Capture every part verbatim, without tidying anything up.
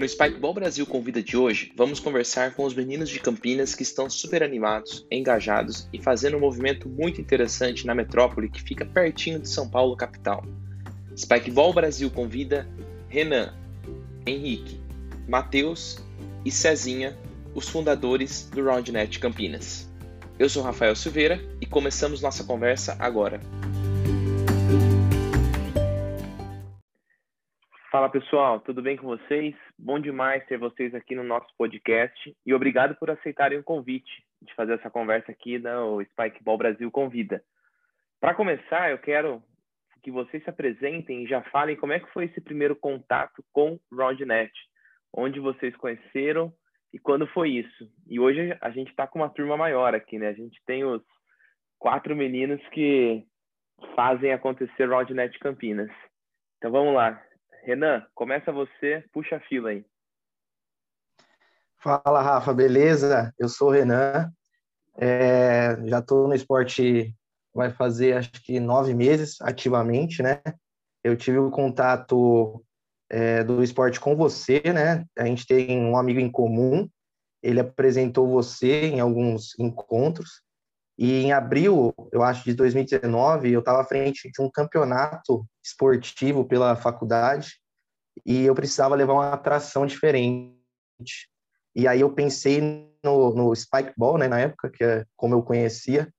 No Spikeball Brasil Convida de hoje, vamos conversar com os meninos de Campinas que estão super animados, engajados e fazendo um movimento muito interessante na metrópole que fica pertinho de São Paulo, capital. Spikeball Brasil convida Renan, Henrique, Matheus e Cezinha, os fundadores do Roundnet Campinas. Eu sou Rafael Silveira e começamos nossa conversa agora. Fala pessoal, tudo bem com vocês? Bom demais ter vocês aqui no nosso podcast e obrigado por aceitarem o convite de fazer essa conversa aqui no Spikeball Brasil Convida. Para começar, eu quero que vocês se apresentem e já falem como é que foi esse primeiro contato com Roundnet, onde vocês conheceram e quando foi isso. E hoje a gente está com uma turma maior aqui, né? A gente tem os quatro meninos que fazem acontecer Roundnet Campinas. Então vamos lá. Renan, começa você, puxa a fila aí. Fala, Rafa, beleza? Eu sou o Renan, é, já estou no esporte, vai fazer acho que nove meses ativamente, né? Eu tive o contato é, do esporte com você, né? A gente tem um amigo em comum, ele apresentou você em alguns encontros, e em abril, eu acho, de dois mil e dezenove, eu estava à frente de um campeonato esportivo pela faculdade e eu precisava levar uma atração diferente. E aí eu pensei no, no Spikeball, né, na época, que é como eu conhecia.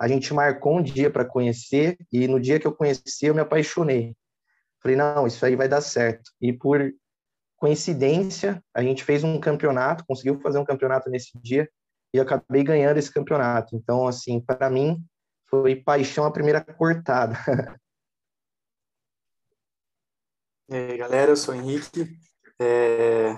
A gente marcou um dia para conhecer e no dia que eu conheci, eu me apaixonei. Falei, não, isso aí vai dar certo. E por coincidência, a gente fez um campeonato, conseguiu fazer um campeonato nesse dia, e acabei ganhando esse campeonato. Então, assim, para mim, foi paixão a primeira cortada. E aí, galera, eu sou o Henrique. É,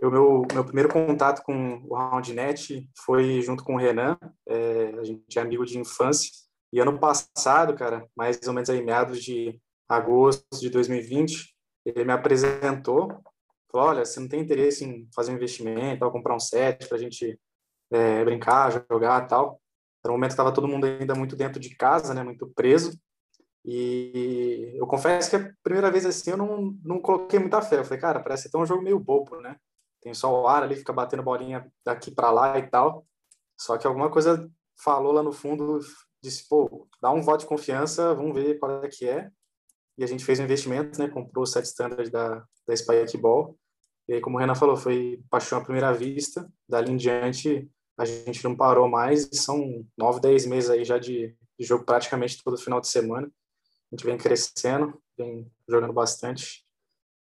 eu, meu, meu primeiro contato com o Roundnet foi junto com o Renan. É, a gente é amigo de infância. E ano passado, cara, mais ou menos aí, meados de agosto de dois mil e vinte, ele me apresentou. Falou, olha, você não tem interesse em fazer um investimento, ou comprar um set para a gente... É, brincar, jogar e tal. Era um momento que estava todo mundo ainda muito dentro de casa, né, muito preso. E eu confesso que a primeira vez assim eu não, não coloquei muita fé. Eu falei, cara, parece até um jogo meio bobo, né? Tem só o ar ali, fica batendo bolinha daqui para lá e tal. Só que alguma coisa falou lá no fundo, disse, pô, dá um voto de confiança, vamos ver qual é que é. E a gente fez um investimento, né, comprou o set standard da, da Spikeball. E aí, como o Renan falou, foi paixão à primeira vista. Dali em diante... A gente não parou mais e são nove, dez meses aí já de, de jogo praticamente todo final de semana. A gente vem crescendo, vem jogando bastante.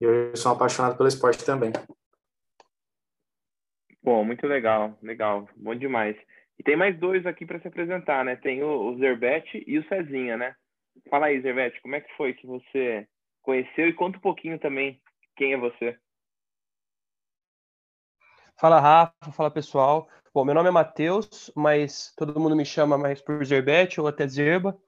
E eu sou apaixonado pelo esporte também. Bom, muito legal, legal, bom demais. E tem mais dois aqui para se apresentar, né? Tem o, o Zerbete e o Cezinha, né? Fala aí, Zerbete, como é que foi que você conheceu e conta um pouquinho também quem é você. Fala, Rafa, fala pessoal. Bom, meu nome é Matheus, mas todo mundo me chama mais por Zerbete ou até Zerba.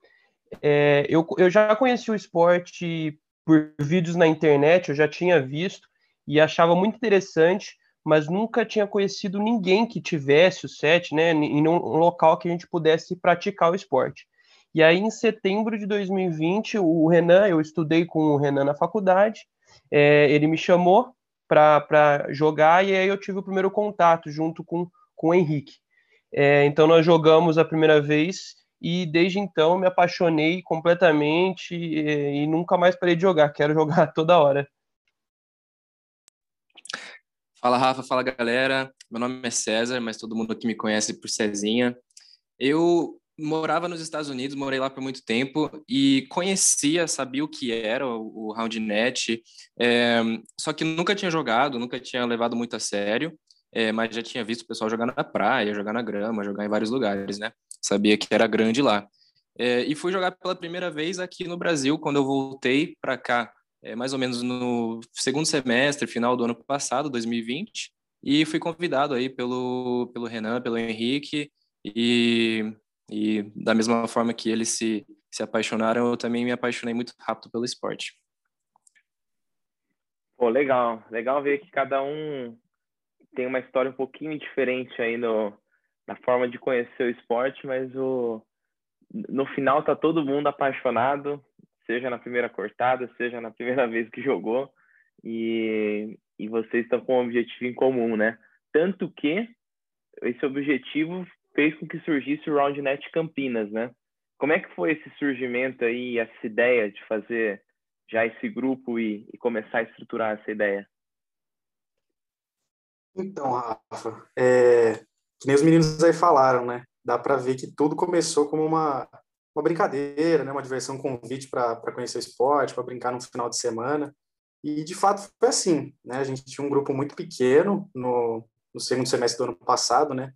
É, eu, eu já conheci o esporte por vídeos na internet, eu já tinha visto e achava muito interessante, mas nunca tinha conhecido ninguém que tivesse o set, né, em um local que a gente pudesse praticar o esporte. E aí, em setembro de dois mil e vinte, o Renan, eu estudei com o Renan na faculdade, é, ele me chamou para jogar, e aí eu tive o primeiro contato junto com, com o Henrique. É, então nós jogamos a primeira vez, e desde então me apaixonei completamente, e, e nunca mais parei de jogar, quero jogar toda hora. Fala Rafa, fala galera, meu nome é César, mas todo mundo aqui me conhece por Cezinha. Eu morava nos Estados Unidos, morei lá por muito tempo e conhecia, sabia o que era o, o Roundnet, é, só que nunca tinha jogado, nunca tinha levado muito a sério, é, mas já tinha visto o pessoal jogar na praia, jogar na grama, jogar em vários lugares, né? Sabia que era grande lá. É, e fui jogar pela primeira vez aqui no Brasil, quando eu voltei para cá, é, mais ou menos no segundo semestre, final do ano passado, dois mil e vinte, e fui convidado aí pelo, pelo Renan, pelo Henrique, e... E da mesma forma que eles se, se apaixonaram, eu também me apaixonei muito rápido pelo esporte. Pô, legal. Legal ver que cada um tem uma história um pouquinho diferente aí no, na forma de conhecer o esporte, mas o, no final tá todo mundo apaixonado, seja na primeira cortada, seja na primeira vez que jogou. E, e vocês estão com um objetivo em comum, né? Tanto que esse objetivo fez com que surgisse o Roundnet Campinas, né? Como é que foi esse surgimento aí, essa ideia de fazer já esse grupo e, e começar a estruturar essa ideia? Então, Rafa, é, que nem os meninos aí falaram, né? Dá para ver que tudo começou como uma, uma brincadeira, né? Uma diversão, um convite para conhecer o esporte, para brincar no final de semana. E, de fato, foi assim, né? A gente tinha um grupo muito pequeno no, no segundo semestre do ano passado, né?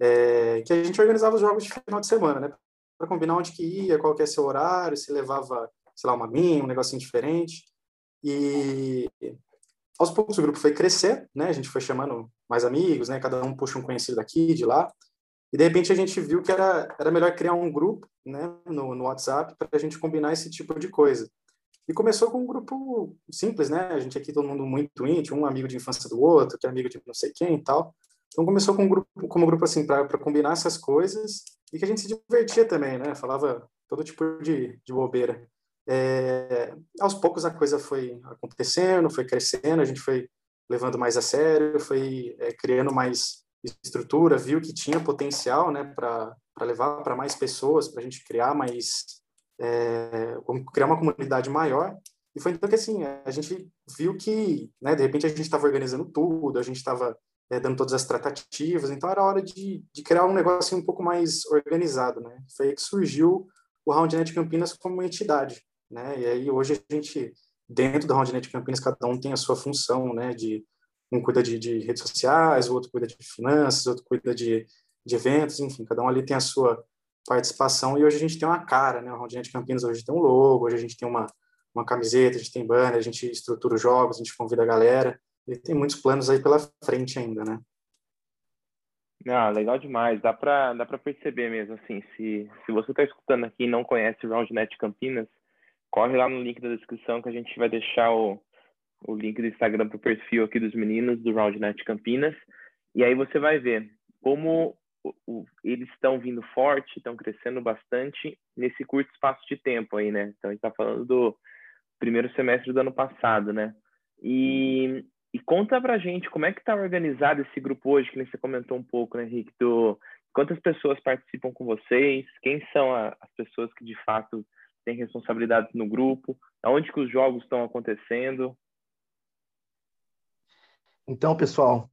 É, que a gente organizava os jogos de final de semana, né? Para combinar onde que ia, qual que é seu horário, se levava, sei lá, uma minha, um negocinho diferente. E aos poucos o grupo foi crescer, né? A gente foi chamando mais amigos, né? Cada um puxa um conhecido daqui, de lá. E, de repente, a gente viu que era, era melhor criar um grupo, né? No, no WhatsApp, para a gente combinar esse tipo de coisa. E começou com um grupo simples, né? A gente aqui, todo mundo muito íntimo, um amigo de infância do outro, que é amigo de não sei quem e tal. Então, começou com um grupo, como um grupo assim, para combinar essas coisas e que a gente se divertia também, né? Falava todo tipo de, de bobeira. É, aos poucos, a coisa foi acontecendo, foi crescendo, a gente foi levando mais a sério, foi é, criando mais estrutura, viu que tinha potencial, né? Para levar para mais pessoas, para a gente criar mais... É, criar uma comunidade maior. E foi então que assim, a gente viu que, né, de repente a gente estava organizando tudo, a gente estava é, dando todas as tratativas, então era hora de, de criar um negócio assim, um pouco mais organizado, né? Foi aí que surgiu o Roundnet Campinas como entidade, né? E aí hoje a gente, dentro do Roundnet Campinas, cada um tem a sua função, né? De, um cuida de, de redes sociais, o outro cuida de finanças, o outro cuida de, de eventos, enfim, cada um ali tem a sua participação, e hoje a gente tem uma cara, né? O Roundnet Campinas hoje tem um logo, hoje a gente tem uma, uma camiseta, a gente tem banner, a gente estrutura os jogos, a gente convida a galera, e tem muitos planos aí pela frente ainda, né? Ah, legal demais, dá para dá para perceber mesmo, assim, se, se você está escutando aqui e não conhece o Roundnet Campinas, corre lá no link da descrição que a gente vai deixar o, o link do Instagram para o perfil aqui dos meninos do Roundnet Campinas, e aí você vai ver como... eles estão vindo forte, estão crescendo bastante nesse curto espaço de tempo aí, né? Então, a gente tá falando do primeiro semestre do ano passado, né? E, e conta pra gente como é que tá organizado esse grupo hoje, que você comentou um pouco, né, Henrique? Do, quantas pessoas participam com vocês? Quem são a, as pessoas que, de fato, têm responsabilidade no grupo? Aonde que os jogos estão acontecendo? Então, pessoal...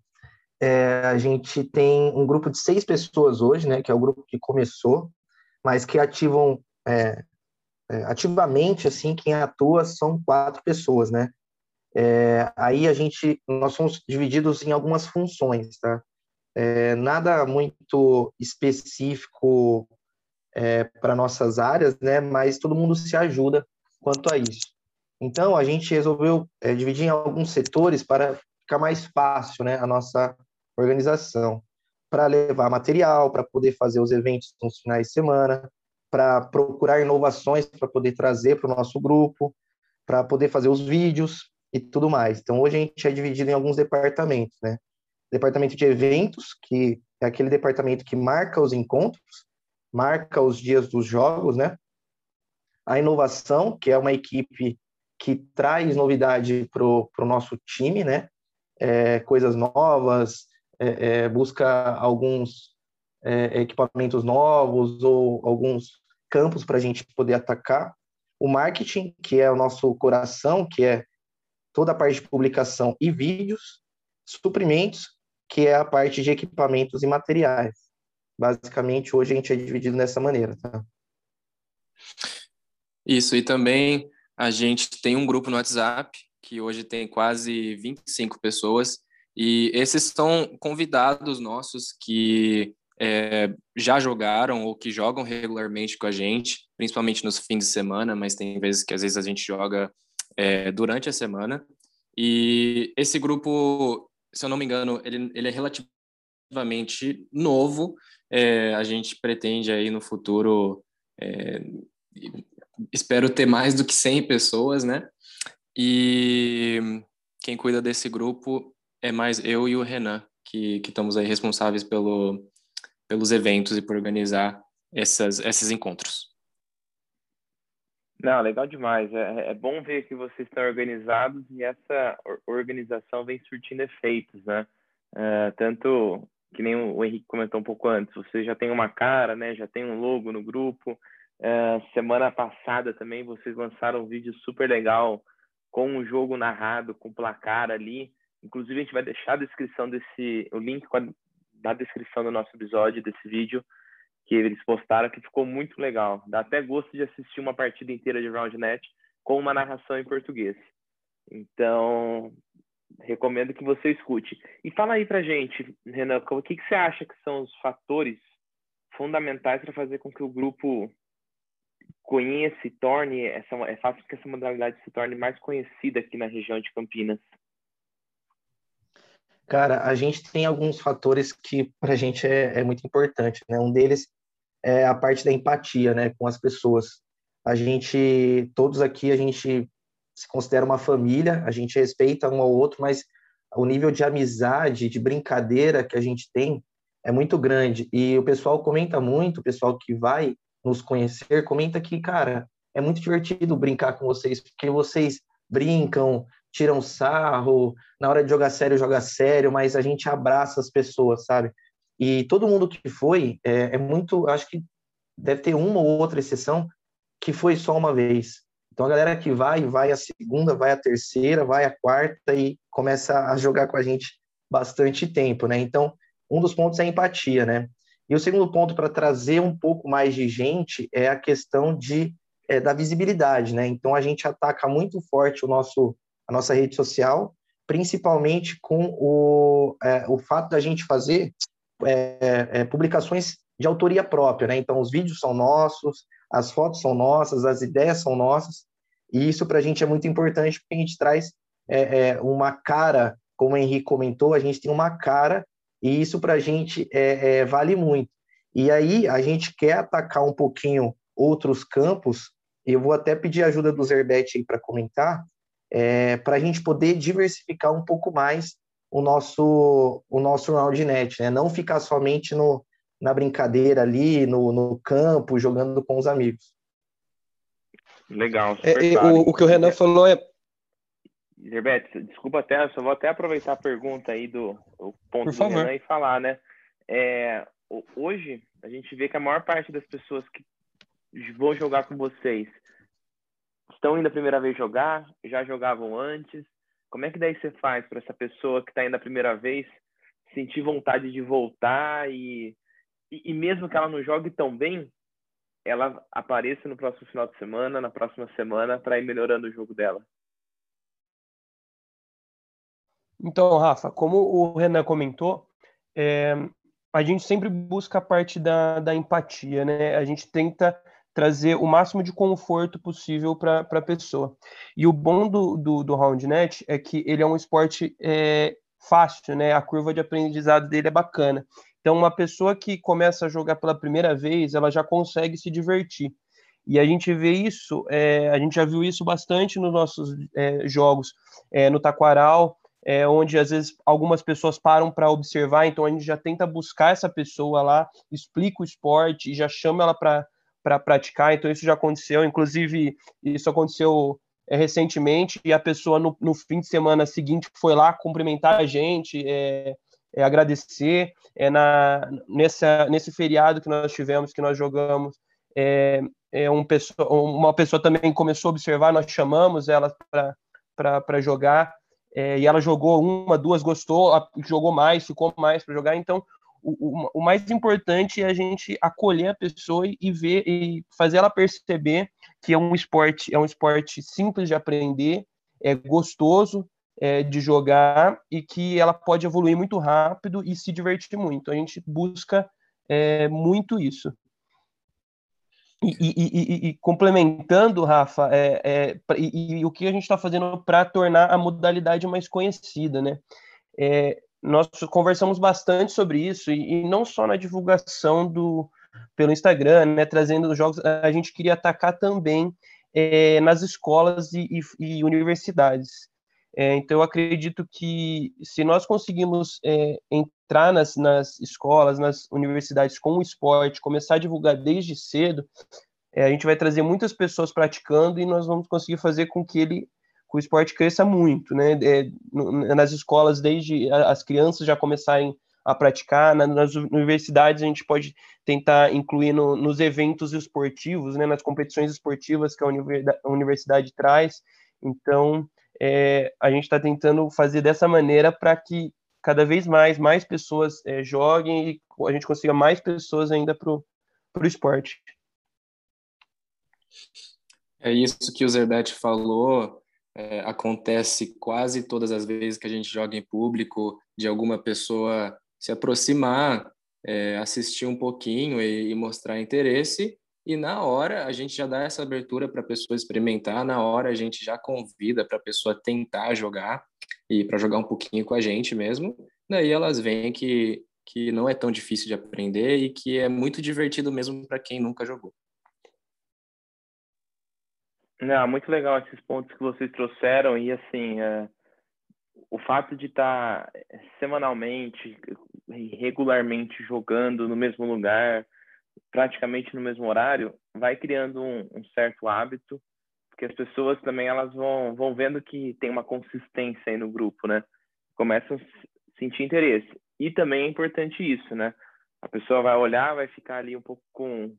É, a gente tem um grupo de seis pessoas hoje, né, que é o grupo que começou, mas que ativam é, ativamente, assim, quem atua são quatro pessoas, né? É, aí a gente, nós somos divididos em algumas funções, tá? É, nada muito específico é, para nossas áreas, né? Mas todo mundo se ajuda quanto a isso. Então, a gente resolveu é, dividir em alguns setores para ficar mais fácil, né, a nossa organização, para levar material, para poder fazer os eventos nos finais de semana, para procurar inovações, para poder trazer para o nosso grupo, para poder fazer os vídeos e tudo mais. Então, hoje a gente é dividido em alguns departamentos, né? Departamento de eventos, que é aquele departamento que marca os encontros, marca os dias dos jogos, né? A inovação, que é uma equipe que traz novidade para o nosso time, né? É, coisas novas, é, é, busca alguns é, equipamentos novos ou alguns campos para a gente poder atacar. O marketing, que é o nosso coração, que é toda a parte de publicação e vídeos. Suprimentos, que é a parte de equipamentos e materiais. Basicamente, hoje a gente é dividido dessa maneira, tá? Isso, e também a gente tem um grupo no WhatsApp, que hoje tem quase vinte e cinco pessoas, e esses são convidados nossos que é, já jogaram ou que jogam regularmente com a gente, principalmente nos fins de semana, mas tem vezes que às vezes a gente joga é, durante a semana. E esse grupo, se eu não me engano, ele, ele é relativamente novo, é, a gente pretende aí no futuro, é, espero ter mais do que cem pessoas, né? E quem cuida desse grupo é mais eu e o Renan, que, que estamos aí responsáveis pelo, pelos eventos e por organizar essas, esses encontros. Não, legal demais. É, é bom ver que vocês estão organizados e essa organização vem surtindo efeitos, né? É, tanto que nem o Henrique comentou um pouco antes, você já tem uma cara, né? Já tem um logo no grupo. É, semana passada também vocês lançaram um vídeo super legal com um jogo narrado, com placar ali. Inclusive a gente vai deixar a descrição desse, o link da descrição do nosso episódio, desse vídeo que eles postaram, que ficou muito legal. Dá até gosto de assistir uma partida inteira de Roundnet com uma narração em português. Então, recomendo que você escute. E fala aí pra gente, Renan, o que, que você acha que são os fatores fundamentais para fazer com que o grupo conheça e torne, essa, é fácil que essa modalidade se torne mais conhecida aqui na região de Campinas? Cara, a gente tem alguns fatores que para a gente é, é muito importante, né? Um deles é a parte da empatia, né, com as pessoas. A gente, todos aqui, a gente se considera uma família, a gente respeita um ao outro, mas o nível de amizade, de brincadeira que a gente tem é muito grande. E o pessoal comenta muito, o pessoal que vai nos conhecer comenta que, cara, é muito divertido brincar com vocês, porque vocês brincam, tiram sarro, na hora de jogar sério, joga sério, mas a gente abraça as pessoas, sabe? E todo mundo que foi, é, é muito, acho que deve ter uma ou outra exceção que foi só uma vez. Então a galera que vai, vai a segunda, vai a terceira, vai a quarta e começa a jogar com a gente bastante tempo, né? Então, um dos pontos é a empatia, né? E o segundo ponto para trazer um pouco mais de gente é a questão de, é, da visibilidade, né? Então a gente ataca muito forte o nosso a nossa rede social, principalmente com o, é, o fato da gente fazer é, é, publicações de autoria própria, né? Então, os vídeos são nossos, as fotos são nossas, as ideias são nossas, e isso para a gente é muito importante, porque a gente traz é, é, uma cara, como o Henrique comentou, a gente tem uma cara, e isso para a gente é, é, vale muito. E aí, a gente quer atacar um pouquinho outros campos, eu vou até pedir a ajuda do Zerbete aí para comentar, É, para a gente poder diversificar um pouco mais o nosso, o nosso Roundnet, né? Não ficar somente no, na brincadeira ali, no, no campo, jogando com os amigos. Legal. É, o, o que o Renan falou é... Zerbete, desculpa até, eu só vou até aproveitar a pergunta aí do o ponto do Renan e falar, né? É, hoje, a gente vê que a maior parte das pessoas que vão jogar com vocês estão indo a primeira vez jogar, já jogavam antes. Como é que daí você faz para essa pessoa que está indo a primeira vez sentir vontade de voltar e, e, e mesmo que ela não jogue tão bem, ela apareça no próximo final de semana, na próxima semana, para ir melhorando o jogo dela? Então, Rafa, como o Renan comentou, é, a gente sempre busca a parte da, da empatia, né? A gente tenta trazer o máximo de conforto possível para a pessoa. E o bom do, do, do Roundnet é que ele é um esporte é, fácil, né? A curva de aprendizado dele é bacana. Então, uma pessoa que começa a jogar pela primeira vez, ela já consegue se divertir. E a gente vê isso, é, a gente já viu isso bastante nos nossos é, jogos, é, no Taquaral, é, onde às vezes algumas pessoas param para observar, então a gente já tenta buscar essa pessoa lá, explica o esporte e já chama ela para para praticar, então isso já aconteceu, inclusive isso aconteceu é, recentemente, e a pessoa no, no fim de semana seguinte foi lá cumprimentar a gente, é, é, agradecer, é, na, nessa, nesse feriado que nós tivemos, que nós jogamos, é, é um pessoa, uma pessoa também começou a observar, nós chamamos ela para jogar, é, e ela jogou uma, duas, gostou, jogou mais, ficou mais para jogar, então O, o, o mais importante é a gente acolher a pessoa e ver e fazer ela perceber que é um esporte, é um esporte simples de aprender, é gostoso é, de jogar e que ela pode evoluir muito rápido e se divertir muito. A gente busca é, muito isso. E, e, e, e complementando, Rafa, é, é, e, e o que a gente está fazendo para tornar a modalidade mais conhecida, né? É, Nós conversamos bastante sobre isso, e não só na divulgação do, pelo Instagram, né, trazendo jogos, a gente queria atacar também é, nas escolas e, e, e universidades. É, então, eu acredito que se nós conseguimos é, entrar nas, nas escolas, nas universidades com o esporte, começar a divulgar desde cedo, é, a gente vai trazer muitas pessoas praticando e nós vamos conseguir fazer com que ele, que o esporte cresça muito, né? É, nas escolas, desde as crianças já começarem a praticar, nas universidades a gente pode tentar incluir no, nos eventos esportivos, né, nas competições esportivas que a universidade traz. Então, é, a gente está tentando fazer dessa maneira para que cada vez mais, mais pessoas é, joguem e a gente consiga mais pessoas ainda para o esporte. É isso que o Zerbete falou. É, acontece quase todas as vezes que a gente joga em público, de alguma pessoa se aproximar, é, assistir um pouquinho e, e mostrar interesse, e na hora a gente já dá essa abertura para a pessoa experimentar, na hora a gente já convida para a pessoa tentar jogar, e para jogar um pouquinho com a gente mesmo, daí elas veem que, que não é tão difícil de aprender e que é muito divertido mesmo para quem nunca jogou. Não, muito legal esses pontos que vocês trouxeram, e assim, é, o fato de estar semanalmente, regularmente jogando no mesmo lugar, praticamente no mesmo horário, vai criando um, um certo hábito, porque as pessoas também elas vão, vão vendo que tem uma consistência aí no grupo, né? Começam a sentir interesse. E também é importante isso, né? A pessoa vai olhar, vai ficar ali um pouco com,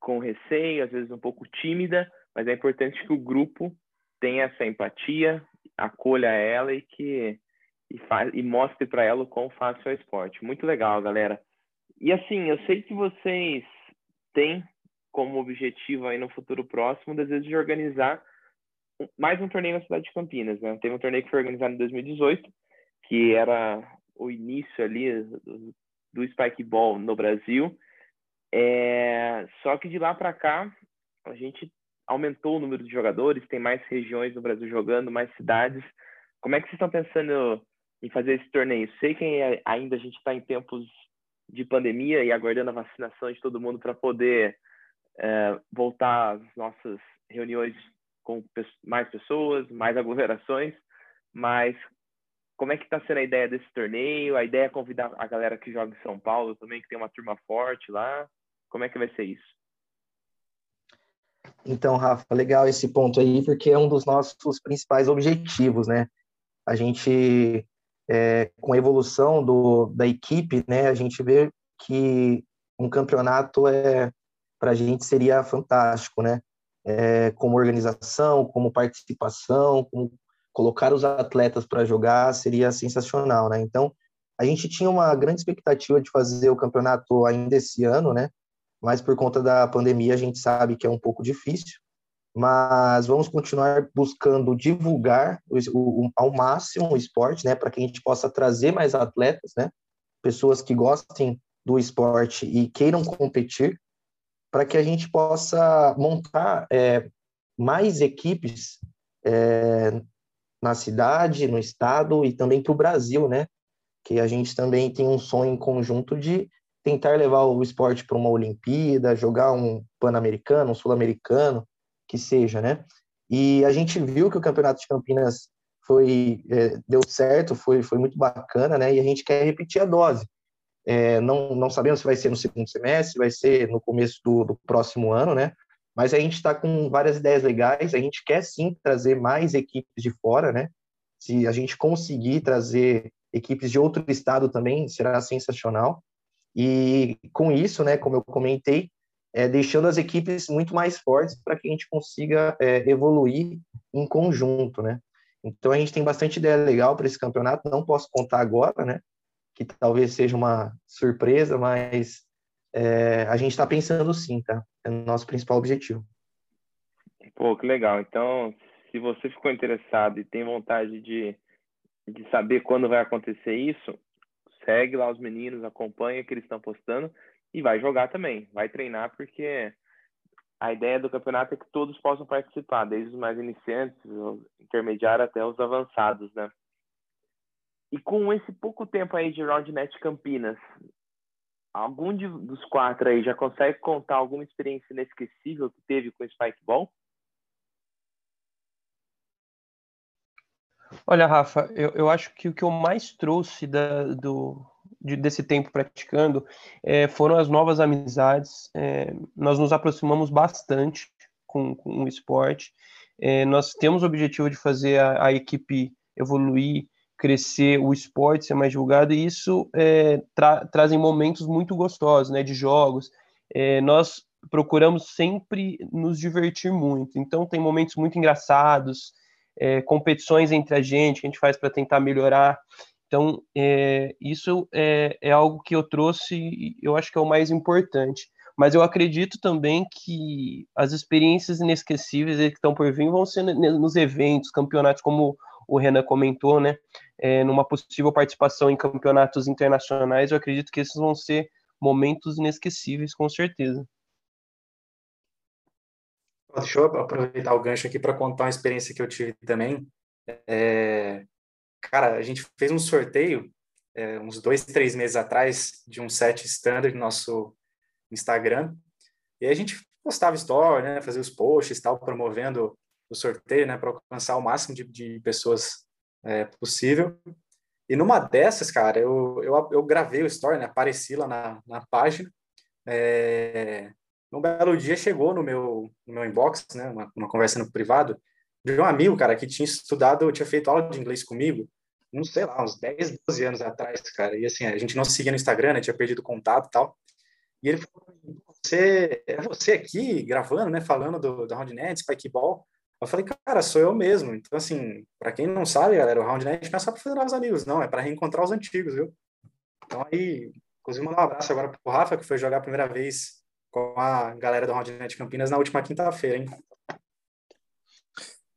com receio, às vezes um pouco tímida, mas é importante que o grupo tenha essa empatia, acolha ela e que e faz, e mostre para ela o quão fácil é o esporte. Muito legal, galera. E assim, eu sei que vocês têm como objetivo aí no futuro próximo o desejo de organizar mais um torneio na cidade de Campinas, né? Teve um torneio que foi organizado em dois mil e dezoito, que era o início ali do, do Spikeball no Brasil. É, só que de lá para cá, a gente aumentou o número de jogadores, tem mais regiões no Brasil jogando, mais cidades. Como é que vocês estão pensando em fazer esse torneio? Sei que ainda a gente está em tempos de pandemia e aguardando a vacinação de todo mundo para poder é, voltar às nossas reuniões com mais pessoas, mais aglomerações, mas como é que está sendo a ideia desse torneio? A ideia é convidar a galera que joga em São Paulo também, que tem uma turma forte lá. Como é que vai ser isso? Então, Rafa, legal esse ponto aí, porque é um dos nossos principais objetivos, né? A gente, é, com a evolução do, da equipe, né, a gente vê que um campeonato, é, para a gente, seria fantástico, né? É, como organização, como participação, como colocar os atletas para jogar, seria sensacional, né? Então, a gente tinha uma grande expectativa de fazer o campeonato ainda esse ano, né? Mas por conta da pandemia a gente sabe que é um pouco difícil, mas vamos continuar buscando divulgar o, o, ao máximo o esporte, né, para que a gente possa trazer mais atletas, né, pessoas que gostem do esporte e queiram competir, para que a gente possa montar é, mais equipes é, na cidade, no estado e também para o Brasil, né, que a gente também tem um sonho em conjunto de tentar levar o esporte para uma Olimpíada, jogar um Pan-Americano, um Sul-Americano, que seja, né? E a gente viu que o Campeonato de Campinas foi, é, deu certo, foi, foi muito bacana, né? E a gente quer repetir a dose. É, não, não sabemos se vai ser no segundo semestre, vai ser no começo do, do próximo ano, né? Mas a gente está com várias ideias legais, a gente quer sim trazer mais equipes de fora, né? Se a gente conseguir trazer equipes de outro estado também, será sensacional. E com isso, né, como eu comentei, é, deixando as equipes muito mais fortes para que a gente consiga é, evoluir em conjunto, né? Então a gente tem bastante ideia legal para esse campeonato, não posso contar agora, né? Que talvez seja uma surpresa, mas é, a gente está pensando sim, tá? É o nosso principal objetivo. Pô, que legal. Então, se você ficou interessado e tem vontade de, de saber quando vai acontecer isso, segue lá os meninos, acompanha o que eles estão postando e vai jogar também, vai treinar, porque a ideia do campeonato é que todos possam participar, desde os mais iniciantes, os intermediários até os avançados, né? E com esse pouco tempo aí de Roundnet Campinas, algum de, dos quatro aí já consegue contar alguma experiência inesquecível que teve com o Spikeball? Olha, Rafa, eu, eu acho que o que eu mais trouxe da, do, de, desse tempo praticando é, foram as novas amizades. É, nós nos aproximamos bastante com, com o esporte. É, nós temos o objetivo de fazer a, a equipe evoluir, crescer, o esporte ser mais divulgado, e isso é, tra, trazem momentos muito gostosos, né, de jogos. É, nós procuramos sempre nos divertir muito, então tem momentos muito engraçados, é, competições entre a gente, que a gente faz para tentar melhorar. Então, é, isso é, é algo que eu trouxe, eu acho que é o mais importante. Mas eu acredito também que as experiências inesquecíveis que estão por vir vão ser nos eventos, campeonatos, como o Renan comentou, né? É, numa possível participação em campeonatos internacionais, eu acredito que esses vão ser momentos inesquecíveis, com certeza. Deixa eu aproveitar o gancho aqui para contar uma experiência que eu tive também. É, cara, a gente fez um sorteio é, uns dois, três meses atrás de um set standard no nosso Instagram. E a gente postava story, né, fazia os posts e tal, promovendo o sorteio, né, para alcançar o máximo de, de pessoas é, possível. E numa dessas, cara, eu, eu, eu gravei o story, né, apareci lá na, na página. É, um belo dia chegou no meu, no meu inbox, né, uma, uma conversa no privado, de um amigo, cara, que tinha estudado, tinha feito aula de inglês comigo, não sei lá, uns dez, doze anos atrás, cara. E assim, a gente não se seguia no Instagram, né, tinha perdido contato e tal. E ele falou, você, é você aqui gravando, né, falando do, do Roundnet, Spikeball? Eu falei, cara, sou eu mesmo. Então, assim, para quem não sabe, galera, o Roundnet não é só para fazer novos amigos, não, é para reencontrar os antigos, viu? Então aí, inclusive, mandar um abraço agora pro Rafa, que foi jogar a primeira vez com a galera do Roundnet Campinas na última quinta-feira, hein?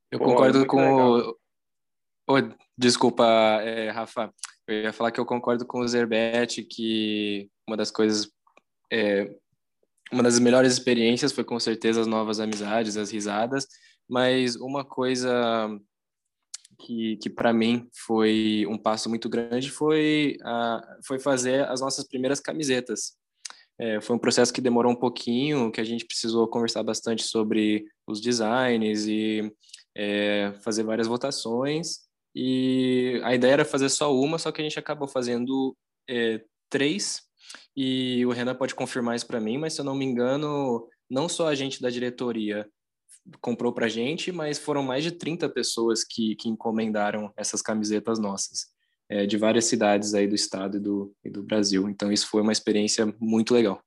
Eu Pô, concordo com... O... Oh, desculpa, é, Rafa. Eu ia falar que eu concordo com o Zerbete, que uma das coisas... É... Uma das melhores experiências foi, com certeza, as novas amizades, as risadas, mas uma coisa que, que para mim, foi um passo muito grande foi, a, foi fazer as nossas primeiras camisetas. É, foi um processo que demorou um pouquinho, que a gente precisou conversar bastante sobre os designs e é, fazer várias votações. E a ideia era fazer só uma, só que a gente acabou fazendo é, três. E o Renan pode confirmar isso para mim, mas se eu não me engano, não só a gente da diretoria comprou para a gente, mas foram mais de trinta pessoas que, que encomendaram essas camisetas nossas. É, de várias cidades aí do estado e do, e do Brasil. Então, isso foi uma experiência muito legal.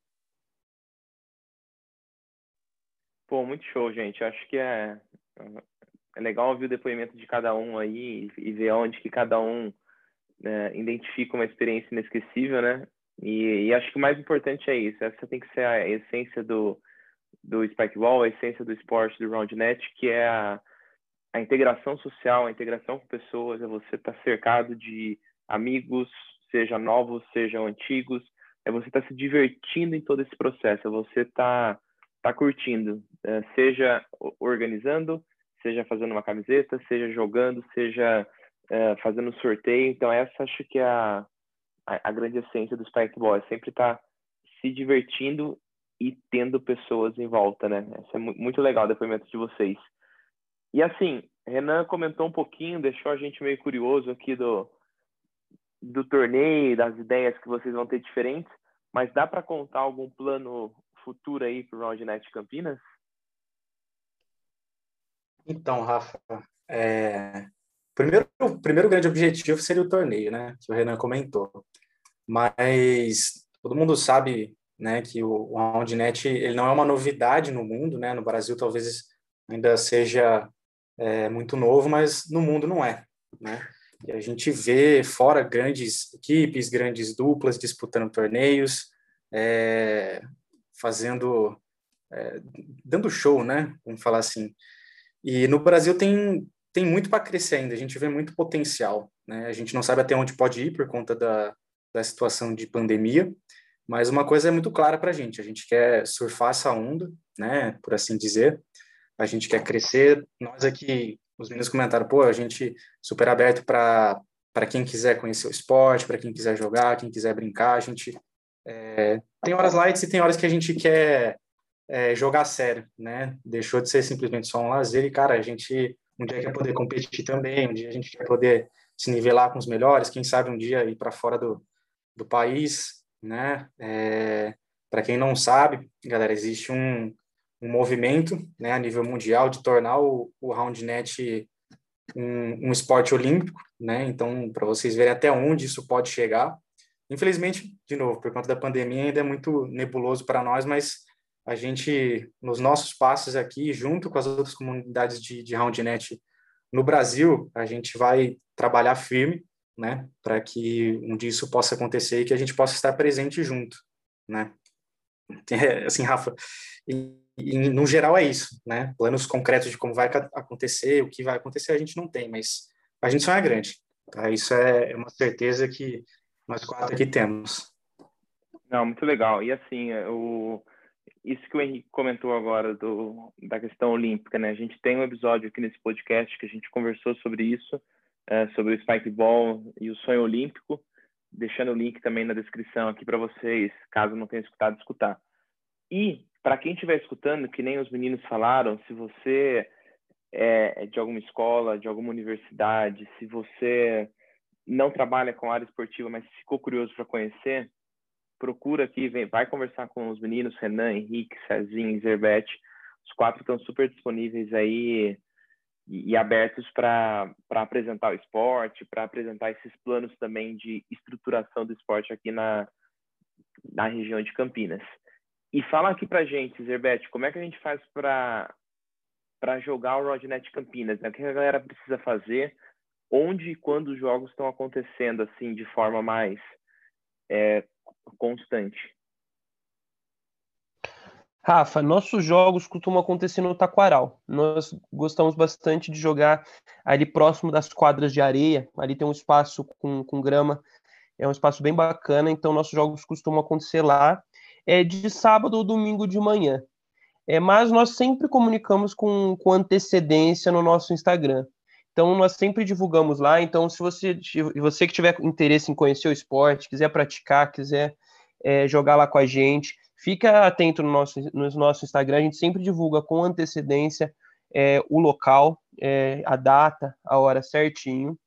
Pô, muito show, gente. Acho que é, é legal ouvir o depoimento de cada um aí e ver onde que cada um é, identifica uma experiência inesquecível, né? E, e acho que o mais importante é isso. Essa tem que ser a essência do, do Spikeball, a essência do esporte, do Roundnet, que é a a integração social, a integração com pessoas, é você estar cercado de amigos, seja novos, sejam antigos, é você estar se divertindo em todo esse processo, é você estar, estar curtindo, é, seja organizando, seja fazendo uma camiseta, seja jogando, seja é, fazendo sorteio. Então essa acho que é a, a grande essência do Spikeball, é sempre estar se divertindo e tendo pessoas em volta, né? Isso é muito legal, o depoimento de vocês. E assim, Renan comentou um pouquinho, deixou a gente meio curioso aqui do, do torneio, das ideias que vocês vão ter diferentes, mas dá para contar algum plano futuro aí para o Roundnet Campinas? Então, Rafa, é... primeiro, o primeiro grande objetivo seria o torneio, né, que o Renan comentou, mas todo mundo sabe, né, que o Roundnet ele não é uma novidade no mundo, né, no Brasil talvez ainda seja... É muito novo, mas no mundo não é, né? E a gente vê fora grandes equipes, grandes duplas disputando torneios, é, fazendo, é, dando show, né? Vamos falar assim. E no Brasil tem, tem muito para crescer ainda, a gente vê muito potencial, né? A gente não sabe até onde pode ir por conta da, da situação de pandemia, mas uma coisa é muito clara para a gente, a gente quer surfar essa onda, né? Por assim dizer. A gente quer crescer. Nós aqui, os meninos comentaram, pô, a gente super aberto para para quem quiser conhecer o esporte, para quem quiser jogar, quem quiser brincar. A gente é, tem horas light e tem horas que a gente quer é, jogar sério, né? Deixou de ser simplesmente só um lazer e, cara, a gente um dia quer poder competir também, um dia a gente quer poder se nivelar com os melhores, quem sabe um dia ir para fora do, do país, né? É, para quem não sabe, galera, existe um, um movimento, né, a nível mundial de tornar o, o Roundnet um, um esporte olímpico, né? Então, para vocês verem até onde isso pode chegar. Infelizmente, de novo, por conta da pandemia, ainda é muito nebuloso para nós, mas a gente, nos nossos passos aqui, junto com as outras comunidades de, de Roundnet no Brasil, a gente vai trabalhar firme, né, para que um dia isso possa acontecer e que a gente possa estar presente junto, né? Assim, Rafa, e, e, no geral é isso, né? Planos concretos de como vai acontecer, o que vai acontecer, a gente não tem, mas a gente só é grande, tá? Isso é uma certeza que nós quatro aqui temos. Não, muito legal. E assim, o... isso que o Henrique comentou agora do, da questão olímpica, né? A gente tem um episódio aqui nesse podcast que a gente conversou sobre isso, é, sobre o Spikeball e o sonho olímpico, deixando o link também na descrição aqui para vocês, caso não tenham escutado, escutar. E, para quem estiver escutando, que nem os meninos falaram, se você é de alguma escola, de alguma universidade, se você não trabalha com área esportiva, mas ficou curioso para conhecer, procura aqui, vem, vai conversar com os meninos, Renan, Henrique, Cezinha, Zerbete. Os quatro estão super disponíveis aí e, e abertos para apresentar o esporte, para apresentar esses planos também de estruturação do esporte aqui na, na região de Campinas. E fala aqui para a gente, Zerbete, como é que a gente faz para jogar o Roundnet Campinas? Né? O que a galera precisa fazer? Onde e quando os jogos estão acontecendo assim, de forma mais... É, constante. Rafa, nossos jogos costumam acontecer no Taquaral. Nós gostamos bastante de jogar ali próximo das quadras de areia. Ali tem um espaço com, com grama, é um espaço bem bacana, então nossos jogos costumam acontecer lá, é de sábado ou domingo de manhã. É, mas nós sempre comunicamos com, com antecedência no nosso Instagram. Então, nós sempre divulgamos lá. Então, se você, você que tiver interesse em conhecer o esporte, quiser praticar, quiser é, jogar lá com a gente, fica atento no nosso, no nosso Instagram. A gente sempre divulga com antecedência é, o local, é, a data, a hora certinho.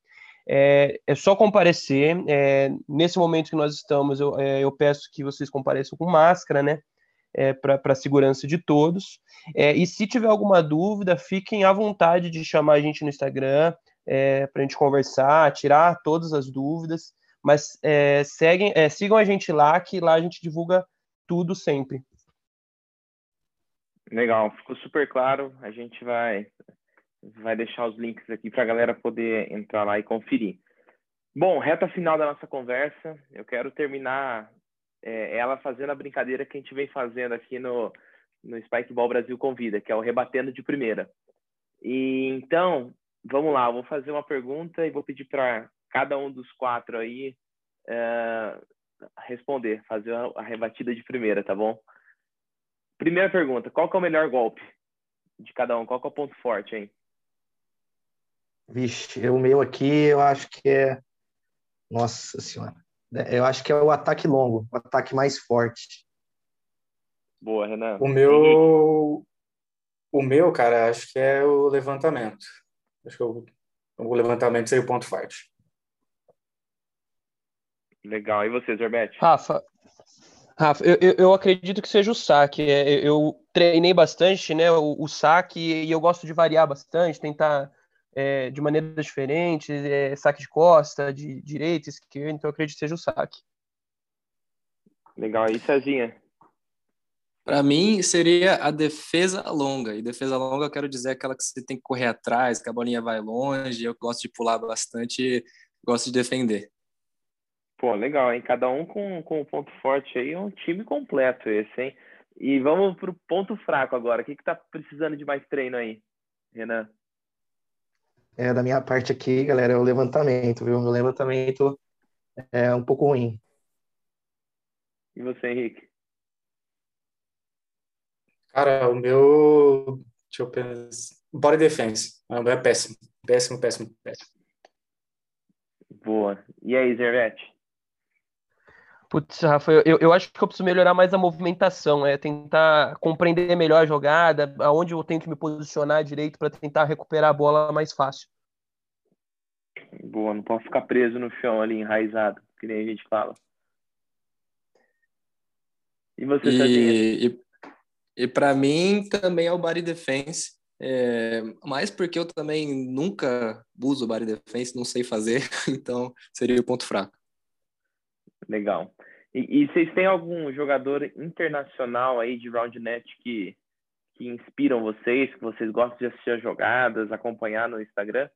É, é só comparecer. É, nesse momento que nós estamos, eu, é, eu peço que vocês compareçam com máscara, né? É, para a segurança de todos, é, e se tiver alguma dúvida, fiquem à vontade de chamar a gente no Instagram, é, para a gente conversar, tirar todas as dúvidas, mas é, seguem, é, sigam a gente lá, que lá a gente divulga tudo sempre. Legal, ficou super claro, a gente vai, vai deixar os links aqui para a galera poder entrar lá e conferir. Bom, reta final da nossa conversa, eu quero terminar... ela fazendo a brincadeira que a gente vem fazendo aqui no, no Spikeball Brasil Convida, que é o rebatendo de primeira. E, então, vamos lá, eu vou fazer uma pergunta e vou pedir para cada um dos quatro aí uh, responder, fazer a, a rebatida de primeira, tá bom? Primeira pergunta, qual que é o melhor golpe de cada um? Qual que é o ponto forte, hein? Vixe, o meu aqui, eu acho que é... Nossa Senhora. Eu acho que é o ataque longo, o ataque mais forte. Boa, Renan. O meu, o meu, cara, acho que é o levantamento. Acho que eu, o levantamento seria o ponto forte. Legal. E você, Zerbete? Rafa, Rafa eu, eu, eu acredito que seja o saque. Eu treinei bastante, né, o, o saque, e eu gosto de variar bastante, tentar... É, de maneiras diferentes, é, saque de costa, de direita, esquerda, então eu acredito que seja o saque. Legal, e Cezinha? Para mim seria a defesa longa, e defesa longa eu quero dizer aquela que você tem que correr atrás, que a bolinha vai longe, eu gosto de pular bastante, gosto de defender. Pô, legal, hein? Cada um com, com um ponto forte aí, é um time completo esse, hein? E vamos pro ponto fraco agora, o que que tá precisando de mais treino aí, Renan? É, da minha parte aqui, galera, é o levantamento, viu? Meu levantamento é um pouco ruim. E você, Henrique? Cara, o meu... Deixa eu pensar... Body defense. O meu é péssimo. Péssimo, péssimo, péssimo. Boa. E aí, Zerbete? Putz, Rafa, eu, eu acho que eu preciso melhorar mais a movimentação, é tentar compreender melhor a jogada, aonde eu tenho que me posicionar direito para tentar recuperar a bola mais fácil. Boa, não posso ficar preso no chão ali, enraizado, que nem a gente fala. E você, e, e, e para mim também é o body defense, é, mas porque eu também nunca uso body defense, não sei fazer, então seria o ponto fraco. Legal. E, e vocês têm algum jogador internacional aí de Roundnet que, que inspiram vocês, que vocês gostam de assistir as jogadas, acompanhar no Instagram?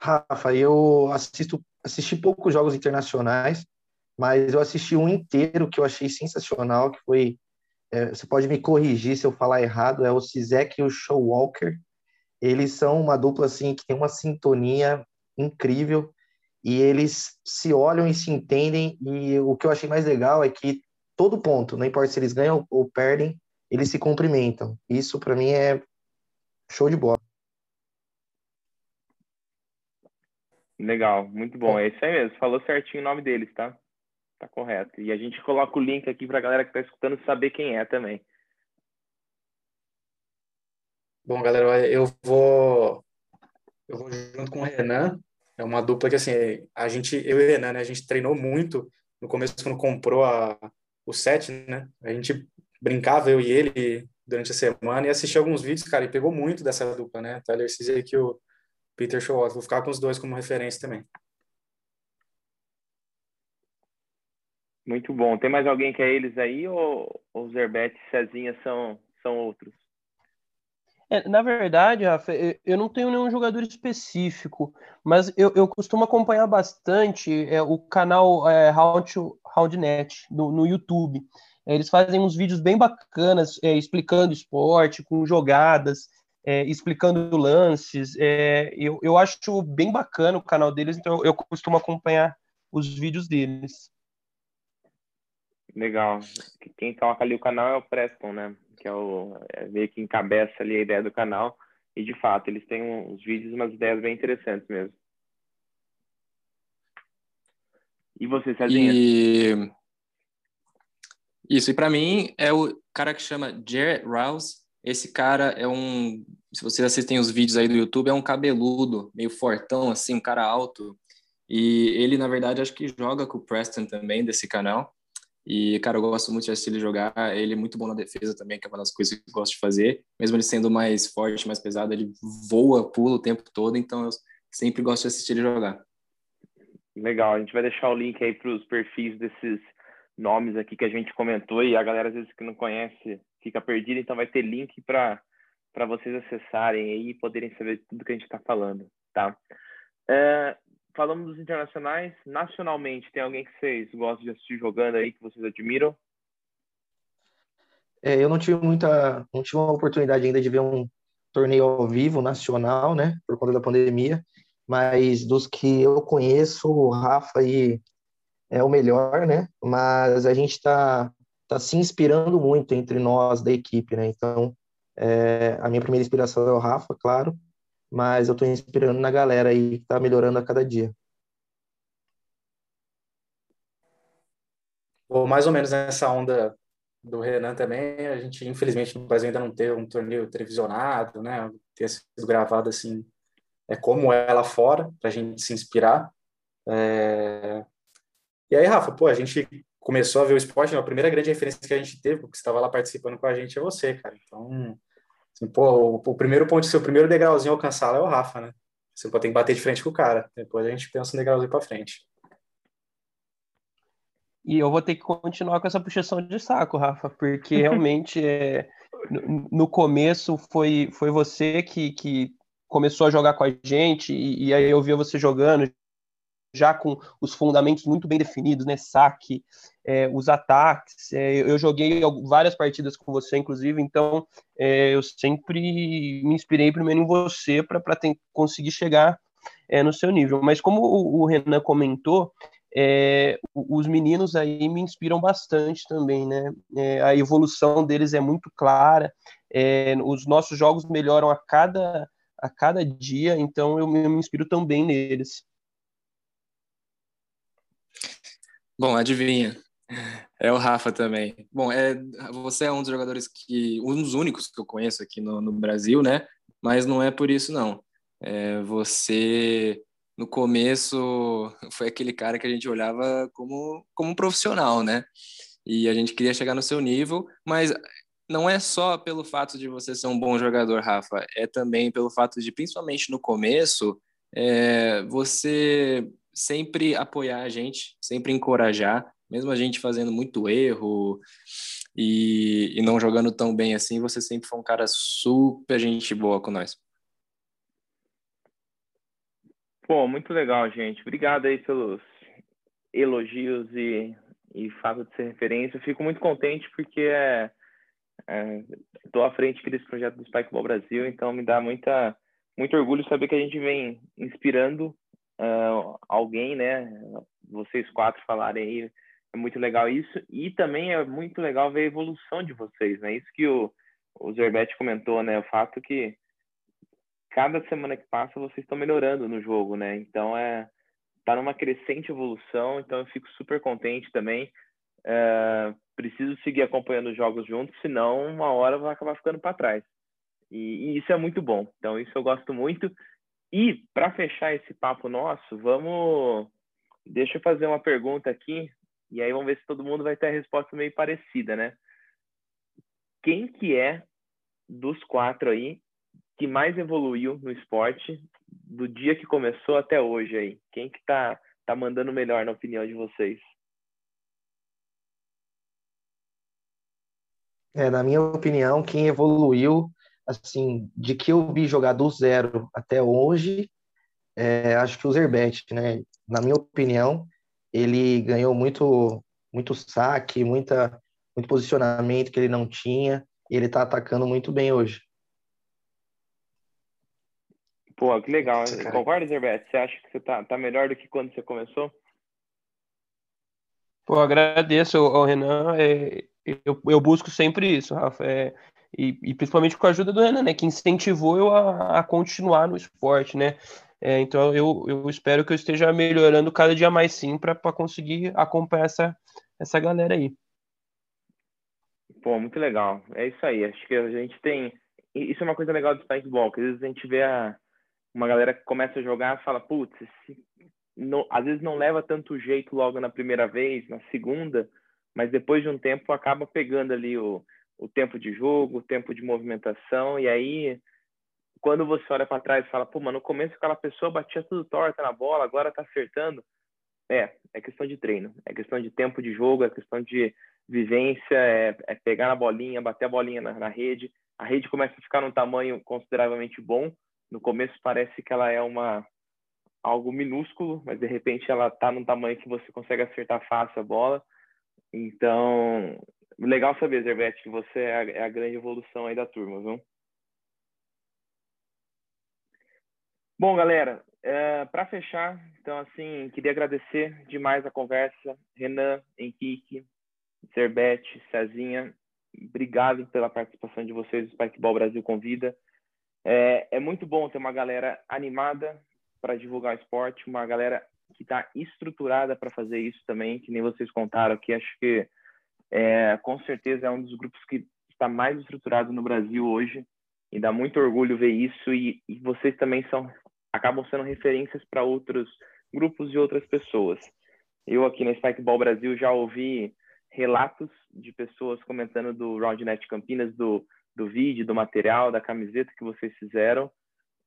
Rafa, eu assisto, assisti poucos jogos internacionais, mas eu assisti um inteiro que eu achei sensacional, que foi, é, você pode me corrigir se eu falar errado, é o Cisek e o Showalter. Eles são uma dupla assim, que tem uma sintonia incrível, e eles se olham e se entendem, e o que eu achei mais legal é que todo ponto, não importa se eles ganham ou perdem, eles se cumprimentam. Isso, para mim, é show de bola. Legal, muito bom. É isso aí mesmo. Falou certinho o nome deles, tá? Tá correto. E a gente coloca o link aqui pra galera que tá escutando saber quem é também. Bom, galera, eu vou... Eu vou junto com o Renan. É uma dupla que, assim, a gente... Eu e o Renan, né? A gente treinou muito no começo, quando comprou a, o set, né? A gente brincava, eu e ele, durante a semana e assistia alguns vídeos, cara, e pegou muito dessa dupla, né? Tyler, Cisek que o Peter Schwartz, vou ficar com os dois como referência também. Muito bom. Tem mais alguém que é eles aí ou os Zerbete e Cezinha são, são outros? É, na verdade, Rafa, eu não tenho nenhum jogador específico, mas eu, eu costumo acompanhar bastante é, o canal é, Round, Roundnet no, no YouTube. É, eles fazem uns vídeos bem bacanas é, explicando esporte, com jogadas... É, explicando lances, é, eu, eu acho bem bacana o canal deles, então eu costumo acompanhar os vídeos deles. Legal. Quem toca ali o canal é o Preston, né? Que é o é meio que encabeça ali a ideia do canal, e de fato, eles têm uns vídeos, umas ideias bem interessantes mesmo. E você, Cezinha? E... Isso, e pra mim é o cara que chama Jared Rouse. Esse cara é um... Se vocês assistem os vídeos aí do YouTube, é um cabeludo, meio fortão, assim, um cara alto. E ele, na verdade, acho que joga com o Preston também, desse canal. E, cara, eu gosto muito de assistir ele jogar. Ele é muito bom na defesa também, que é uma das coisas que eu gosto de fazer. Mesmo ele sendo mais forte, mais pesado, ele voa, pula o tempo todo. Então, eu sempre gosto de assistir ele jogar. Legal. A gente vai deixar o link aí para os perfis desses nomes aqui que a gente comentou. E a galera, às vezes, que não conhece... fica perdido, então vai ter link para para vocês acessarem aí e poderem saber tudo que a gente está falando, tá? É, falamos dos internacionais, nacionalmente, tem alguém que vocês gostam de assistir jogando aí, que vocês admiram? É, eu não tive muita, não tive uma oportunidade ainda de ver um torneio ao vivo nacional, né, por conta da pandemia, mas dos que eu conheço, o Rafa aí é o melhor, né, mas a gente está... tá se inspirando muito entre nós da equipe, né? Então, é, a minha primeira inspiração é o Rafa, claro, mas eu tô inspirando na galera aí que tá melhorando a cada dia. Bom, mais ou menos nessa onda do Renan também, a gente, infelizmente, no Brasil ainda não teve um torneio televisionado, né? Ter sido gravado assim, é como é lá fora, pra gente se inspirar. É... E aí, Rafa, pô, a gente... começou a ver o esporte, a primeira grande referência que a gente teve, porque você estava lá participando com a gente, é você, cara. Então, assim, pô, o, o primeiro ponto, seu primeiro degrauzinho alcançado é o Rafa, né? Você pode ter que bater de frente com o cara. Depois a gente pensa um degrauzinho para frente. E eu vou ter que continuar com essa puxação de saco, Rafa, porque realmente é, no, no começo foi, foi você que, que começou a jogar com a gente, e, e aí eu via você jogando, já com os fundamentos muito bem definidos, né, saque, é, os ataques, é, eu joguei várias partidas com você, inclusive, então é, eu sempre me inspirei primeiro em você para conseguir chegar é, no seu nível, mas como o, o Renan comentou, é, os meninos aí me inspiram bastante também, né, é, a evolução deles é muito clara, é, os nossos jogos melhoram a cada, a cada dia, então eu me inspiro também neles. Bom, adivinha, é o Rafa também. Bom, é, você é um dos jogadores que, um dos únicos que eu conheço aqui no, no Brasil, né? Mas não é por isso, não. É, você no começo foi aquele cara que a gente olhava como, como um profissional, né? E a gente queria chegar no seu nível, mas não é só pelo fato de você ser um bom jogador, Rafa, é também pelo fato de, principalmente no começo, é, você sempre apoiar a gente, sempre encorajar, mesmo a gente fazendo muito erro e, e não jogando tão bem assim, você sempre foi um cara super gente boa com nós. Pô, muito legal, gente. Obrigado aí pelos elogios e, e fato de ser referência. Eu fico muito contente porque é, é, tô à frente desse projeto do Spikeball Brasil, então me dá muita, muito orgulho saber que a gente vem inspirando uh, alguém, né? Vocês quatro falarem aí, é muito legal isso. E também é muito legal ver a evolução de vocês, né? Isso que o, o Zerbete comentou, né? O fato que cada semana que passa vocês estão melhorando no jogo, né? Então é tá numa crescente evolução, então eu fico super contente também. É, preciso seguir acompanhando os jogos juntos, senão uma hora vai acabar ficando para trás. E, e isso é muito bom. Então isso eu gosto muito. E para fechar esse papo nosso, vamos deixa eu fazer uma pergunta aqui e aí vamos ver se todo mundo vai ter a resposta meio parecida, né? Quem que é dos quatro aí que mais evoluiu no esporte do dia que começou até hoje aí? Quem que tá, tá mandando melhor na opinião de vocês? É, na minha opinião, quem evoluiu, assim, de que eu vi jogar do zero até hoje, é, acho que o Zerbete, né? Na minha opinião, ele ganhou muito, muito saque, muita, muito posicionamento que ele não tinha, e ele tá atacando muito bem hoje. Pô, que legal. Cara... Concorda, Zerbete? Você acha que você tá, tá melhor do que quando você começou? Pô, agradeço ao Renan. É, eu, eu busco sempre isso, Rafa. É, e, e principalmente com a ajuda do Renan, né? Que incentivou eu a, a continuar no esporte, né? É, então eu, eu espero que eu esteja melhorando cada dia mais, sim, para conseguir acompanhar essa, essa galera aí. Pô, muito legal. É isso aí. Acho que a gente tem... Isso é uma coisa legal do Spikeball, que às vezes a gente vê a... uma galera que começa a jogar e fala, putz, não... às vezes não leva tanto jeito logo na primeira vez, na segunda, mas depois de um tempo acaba pegando ali o, o tempo de jogo, o tempo de movimentação, e aí quando você olha para trás e fala, pô, mano, no começo aquela pessoa batia tudo torta na bola, agora tá acertando. É, é questão de treino, é questão de tempo de jogo, é questão de vivência, é, é pegar na bolinha, bater a bolinha na, na rede, a rede começa a ficar num tamanho consideravelmente bom. No começo parece que ela é uma, algo minúsculo, mas de repente ela está num tamanho que você consegue acertar fácil a bola. Então, legal saber, Zerbete, que você é a, é a grande evolução aí da turma, viu? Bom, galera, é, para fechar, então, assim, queria agradecer demais a conversa. Renan, Henrique, Zerbete, Cezinha, obrigado pela participação de vocês do Spikeball Brasil Convida. É, é muito bom ter uma galera animada para divulgar o esporte, uma galera que está estruturada para fazer isso também, que nem vocês contaram aqui. Acho que é, com certeza é um dos grupos que está mais estruturado no Brasil hoje e dá muito orgulho ver isso, e, e vocês também são, acabam sendo referências para outros grupos e outras pessoas. Eu aqui na Spikeball Brasil já ouvi relatos de pessoas comentando do Roundnet Campinas, do do vídeo, do material, da camiseta que vocês fizeram.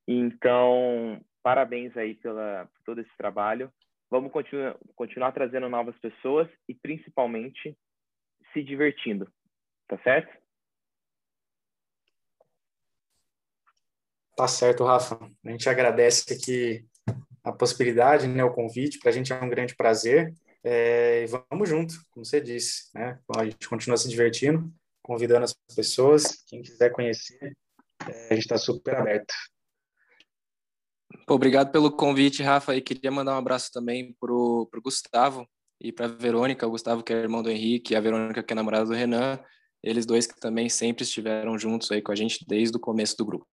Então, parabéns aí pela, por todo esse trabalho. Vamos continuar, continuar trazendo novas pessoas e, principalmente, se divertindo. Tá certo? Tá certo, Rafa. A gente agradece aqui a possibilidade, né, o convite. Para a gente é um grande prazer. É, vamos junto, como você disse, né? A gente continua se divertindo, convidando as pessoas, quem quiser conhecer, a gente está super aberto. Pô, obrigado pelo convite, Rafa, e queria mandar um abraço também para o Gustavo e para a Verônica, o Gustavo que é irmão do Henrique, e a Verônica que é namorada do Renan, eles dois que também sempre estiveram juntos aí com a gente desde o começo do grupo.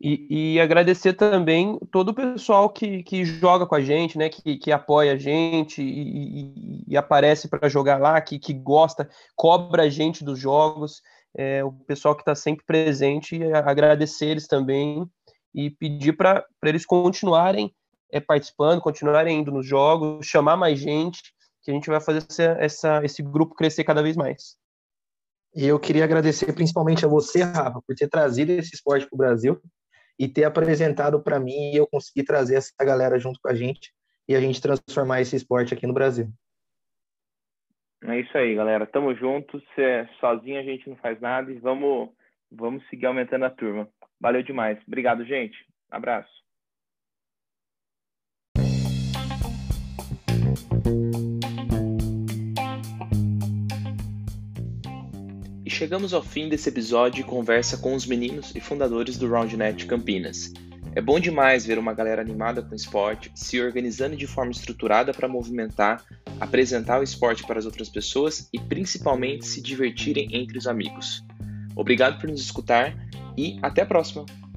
E, e agradecer também todo o pessoal que, que joga com a gente, né, que, que apoia a gente e, e, e aparece para jogar lá, que, que gosta, cobra a gente dos jogos, é, o pessoal que está sempre presente, agradecer eles também, e pedir para eles continuarem é, participando, continuarem indo nos jogos, chamar mais gente, que a gente vai fazer essa, essa, esse grupo crescer cada vez mais. E eu queria agradecer principalmente a você, Rafa, por ter trazido esse esporte para o Brasil e ter apresentado para mim e eu conseguir trazer essa galera junto com a gente e a gente transformar esse esporte aqui no Brasil. É isso aí, galera. Tamo juntos. É, sozinho a gente não faz nada e vamos, vamos seguir aumentando a turma. Valeu demais. Obrigado, gente. Abraço. E chegamos ao fim desse episódio de conversa com os meninos e fundadores do Roundnet Campinas. É bom demais ver uma galera animada com o esporte, se organizando de forma estruturada para movimentar, apresentar o esporte para as outras pessoas e principalmente se divertirem entre os amigos. Obrigado por nos escutar e até a próxima!